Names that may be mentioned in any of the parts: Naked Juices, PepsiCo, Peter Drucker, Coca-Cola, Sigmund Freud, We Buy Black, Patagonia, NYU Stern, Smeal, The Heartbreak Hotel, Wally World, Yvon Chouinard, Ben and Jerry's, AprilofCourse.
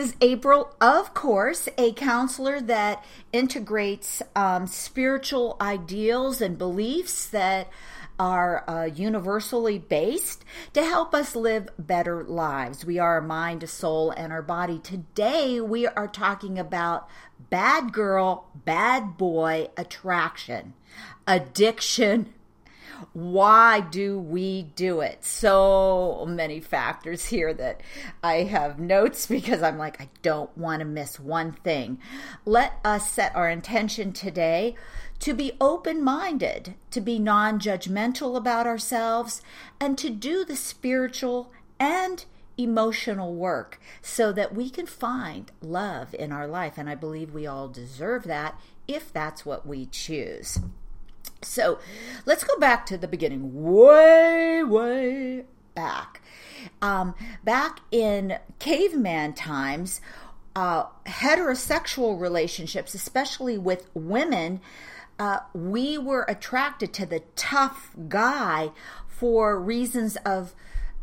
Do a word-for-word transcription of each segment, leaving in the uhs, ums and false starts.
is April, of course, a counselor that integrates um, spiritual ideals and beliefs that are uh, universally based to help us live better lives. We are a mind, a soul, and our body. Today, we are talking about bad girl, bad boy attraction, addiction. Why do we do it? So many factors here that I have notes because I'm like, I don't want to miss one thing. Let us set our intention today to be open-minded, to be non-judgmental about ourselves, and to do the spiritual and emotional work so that we can find love in our life. And I believe we all deserve that if that's what we choose. So let's go back to the beginning, way, way back. Um, back in caveman times, uh, heterosexual relationships, especially with women, uh, we were attracted to the tough guy for reasons of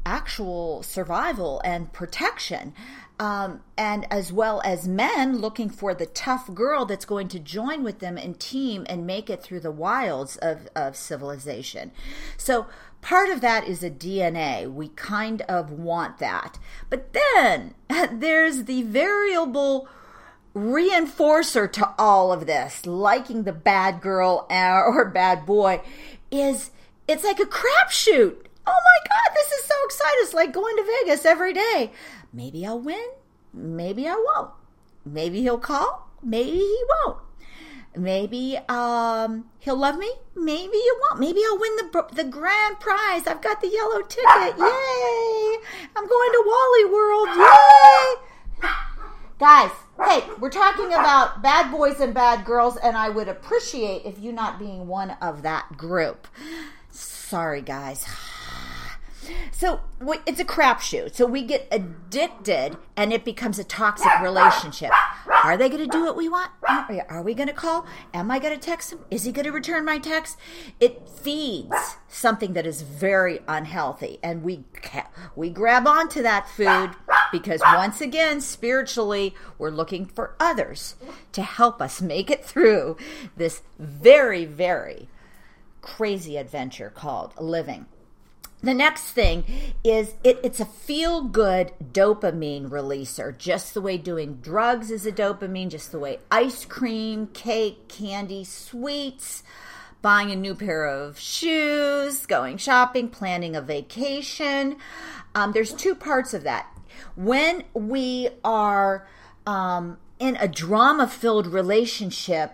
actual survival and protection. Um, and as well as men looking for the tough girl that's going to join with them and team and make it through the wilds of, of civilization. So part of that is a D N A. We kind of want that. But then there's the variable reinforcer to all of this. Liking the bad girl or bad boy is, it's like a crapshoot. Oh my God, this is so exciting. It's like going to Vegas every day. Maybe I'll win. Maybe I won't. Maybe he'll call. Maybe he won't. Maybe um, he'll love me. Maybe he won't. Maybe I'll win the the grand prize. I've got the yellow ticket. Yay. I'm going to Wally World. Yay. Guys, hey, we're talking about bad boys and bad girls, and I would appreciate if you not being one of that group. Sorry, guys. So it's a crapshoot. So we get addicted and it becomes a toxic relationship. Are they going to do what we want? Are we going to call? Am I going to text him? Is he going to return my text? It feeds something that is very unhealthy. And we we grab onto that food because once again, spiritually, we're looking for others to help us make it through this very, very crazy adventure called living. The next thing is it, it's a feel-good dopamine releaser, just the way doing drugs is a dopamine, just the way ice cream, cake, candy, sweets, buying a new pair of shoes, going shopping, planning a vacation. Um, there's two parts of that. When we are um, in a drama-filled relationship,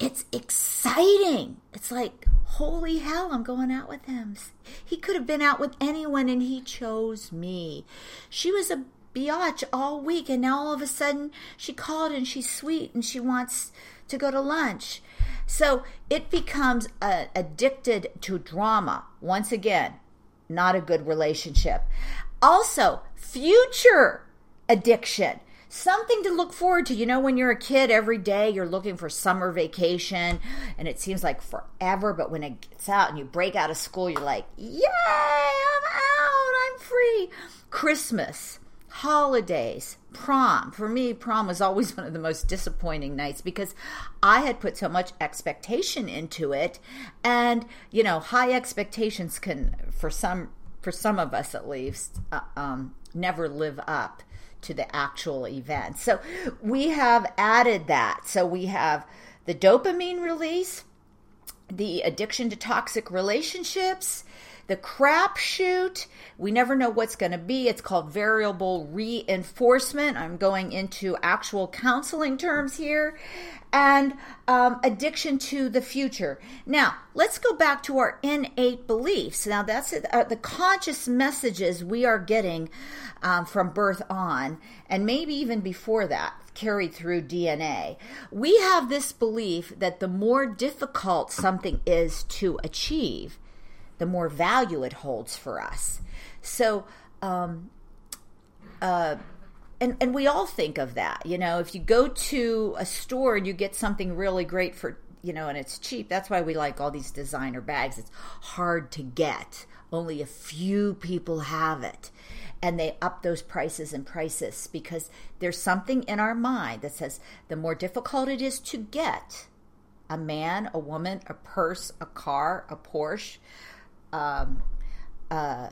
it's exciting. It's like, holy hell, I'm going out with him. He could have been out with anyone, and he chose me. She was a biatch all week, and now all of a sudden she called, and she's sweet, and she wants to go to lunch. So it becomes uh, addicted to drama. Once again, not a good relationship. Also, future addiction. Something to look forward to. You know, when you're a kid, every day you're looking for summer vacation and it seems like forever, but when it gets out and you break out of school, you're like, yay, I'm out, I'm free. Christmas, holidays, prom. For me, prom was always one of the most disappointing nights because I had put so much expectation into it. And, you know, high expectations can, for some, for some of us at least, uh, um, never live up to the actual event. So we have added that. So we have the dopamine release, the addiction to toxic relationships, the crapshoot. We never know what's going to be. It's called variable reinforcement. I'm going into actual counseling terms here. And um, addiction to the future. Now, let's go back to our innate beliefs. Now, that's uh, the conscious messages we are getting um, from birth on, and maybe even before that, carried through D N A. We have this belief that the more difficult something is to achieve, the more value it holds for us. So, um, uh, and, and we all think of that, you know, if you go to a store and you get something really great for, you know, and it's cheap, that's why we like all these designer bags. It's hard to get. Only a few people have it. and they up those prices and prices because there's something in our mind that says the more difficult it is to get a man, a woman, a purse, a car, a Porsche, um, uh,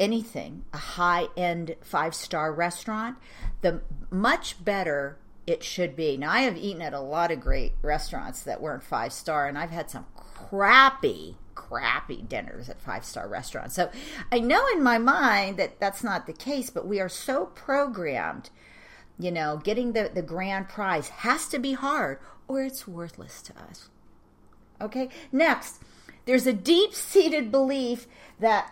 anything, a high-end five-star restaurant, the much better it should be. Now, I have eaten at a lot of great restaurants that weren't five-star, and I've had some crappy, crappy dinners at five-star restaurants. So I know in my mind that that's not the case, but we are so programmed, you know, getting the, the grand prize has to be hard or it's worthless to us. Okay, next, there's a deep-seated belief that,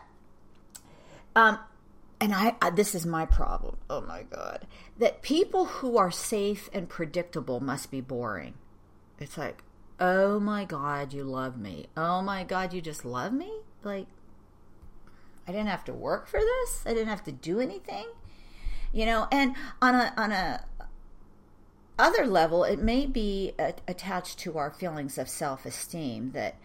um, and I, I this is my problem, oh my God, that people who are safe and predictable must be boring. It's like, oh my God, you love me. Oh my God, you just love me? Like, I didn't have to work for this? I didn't have to do anything? You know, and on a, on a other level, it may be a, attached to our feelings of self-esteem that,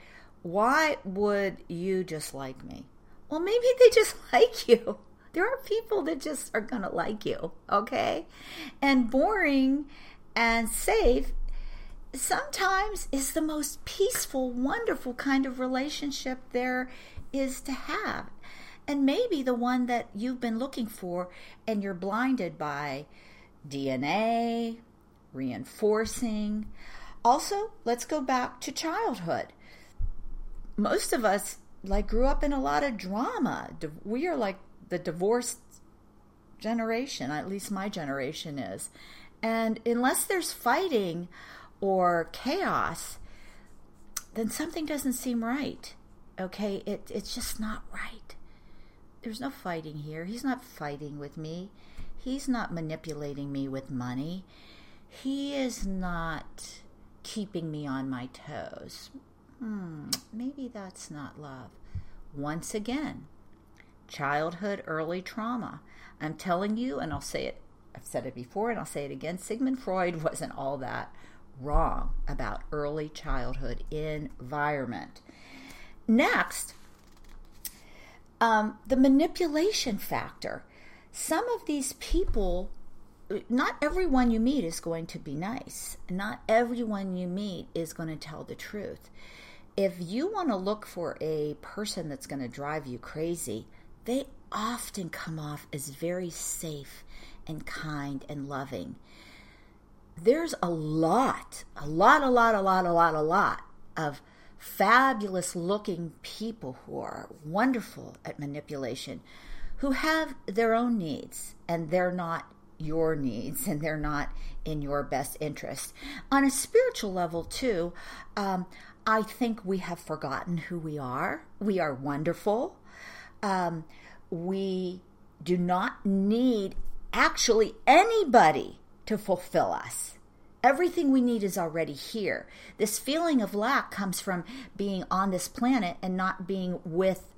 why would you just like me? Well, maybe they just like you. There are people that just are going to like you, okay? And boring and safe sometimes is the most peaceful, wonderful kind of relationship there is to have. And maybe the one that you've been looking for and you're blinded by D N A, reinforcing. Also, let's go back to childhood. Most of us like grew up in a lot of drama. We are like the divorced generation, at least my generation is. And unless there's fighting or chaos, then something doesn't seem right. Okay, it, it's just not right. There's no fighting here. He's not fighting with me. He's not manipulating me with money. He is not keeping me on my toes. Hmm, maybe that's not love. Once again, childhood, early trauma. I'm telling you, and I'll say it, I've said it before and I'll say it again, Sigmund Freud wasn't all that wrong about early childhood environment. Next, um, the manipulation factor. Some of these people, not everyone you meet is going to be nice. Not everyone you meet is going to tell the truth. If you want to look for a person that's going to drive you crazy, they often come off as very safe and kind and loving. There's a lot, a lot, a lot, a lot, a lot, a lot of fabulous looking people who are wonderful at manipulation, who have their own needs and they're not your needs and they're not in your best interest. On a spiritual level too, um, I think we have forgotten who we are. We are wonderful. Um, we do not need actually anybody to fulfill us. Everything we need is already here. This feeling of lack comes from being on this planet and not being with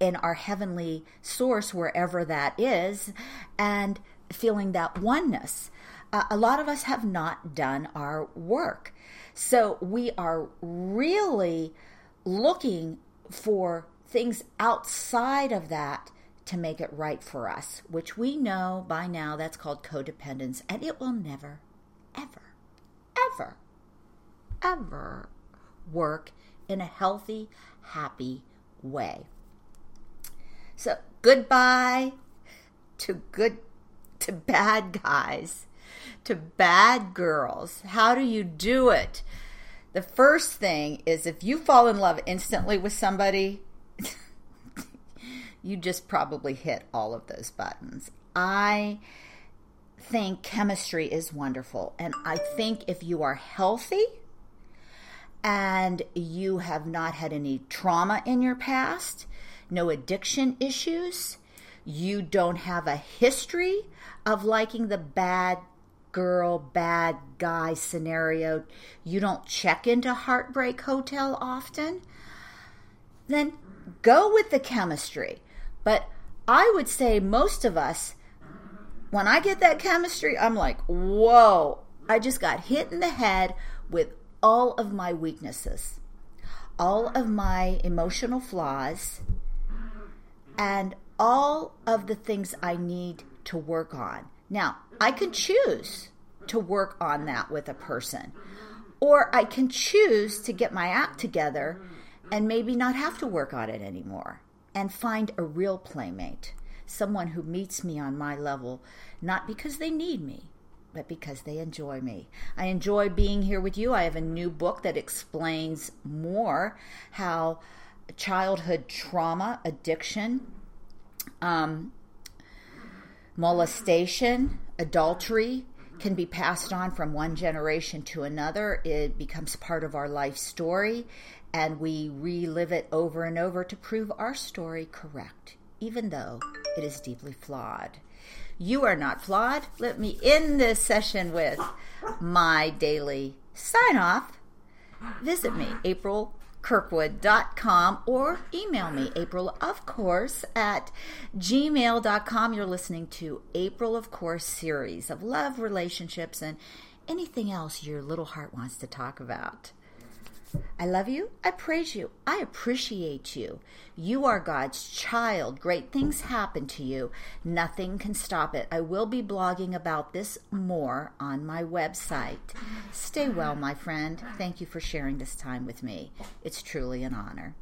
in our heavenly source, wherever that is, and feeling that oneness. Uh, a lot of us have not done our work. So we are really looking for things outside of that to make it right for us, which we know by now that's called codependence, and it will never, ever, ever, ever work in a healthy, happy way. So goodbye to good, to bad guys, to bad girls. How do you do it? The first thing is, if you fall in love instantly with somebody, you just probably hit all of those buttons. I think chemistry is wonderful. And I think if you are healthy and you have not had any trauma in your past, no addiction issues, you don't have a history of liking the bad girl, bad guy scenario, you don't check into Heartbreak Hotel often, then go with the chemistry. But I would say most of us, when I get that chemistry, I'm like, whoa, I just got hit in the head with all of my weaknesses, all of my emotional flaws, and all of the things I need to work on. Now, I can choose to work on that with a person, or I can choose to get my act together and maybe not have to work on it anymore and find a real playmate, someone who meets me on my level, not because they need me, but because they enjoy me. I enjoy being here with you. I have a new book that explains more how childhood trauma, addiction, um, molestation, adultery can be passed on from one generation to another. It becomes part of our life story, and we relive it over and over to prove our story correct, even though it is deeply flawed. You are not flawed. Let me end this session with my daily sign-off. Visit me, april kirkwood dot com, or email me, aprilofcourse at gmail dot com. You're listening to April of Course series of love, relationships, and anything else your little heart wants to talk about. I love you. I praise you. I appreciate you. You are God's child. Great things happen to you. Nothing can stop it. I will be blogging about this more on my website. Stay well, my friend. Thank you for sharing this time with me. It's truly an honor.